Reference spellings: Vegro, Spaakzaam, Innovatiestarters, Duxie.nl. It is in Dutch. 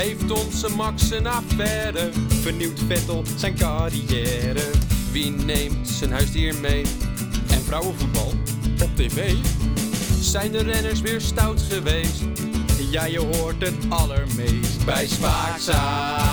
heeft onze Max een affaire. Vernieuwt Vettel zijn carrière. Wie neemt zijn huisdier mee? En vrouwenvoetbal op tv? Zijn de renners weer stout geweest? Ja, je hoort het allermeest bij Spaakzaam.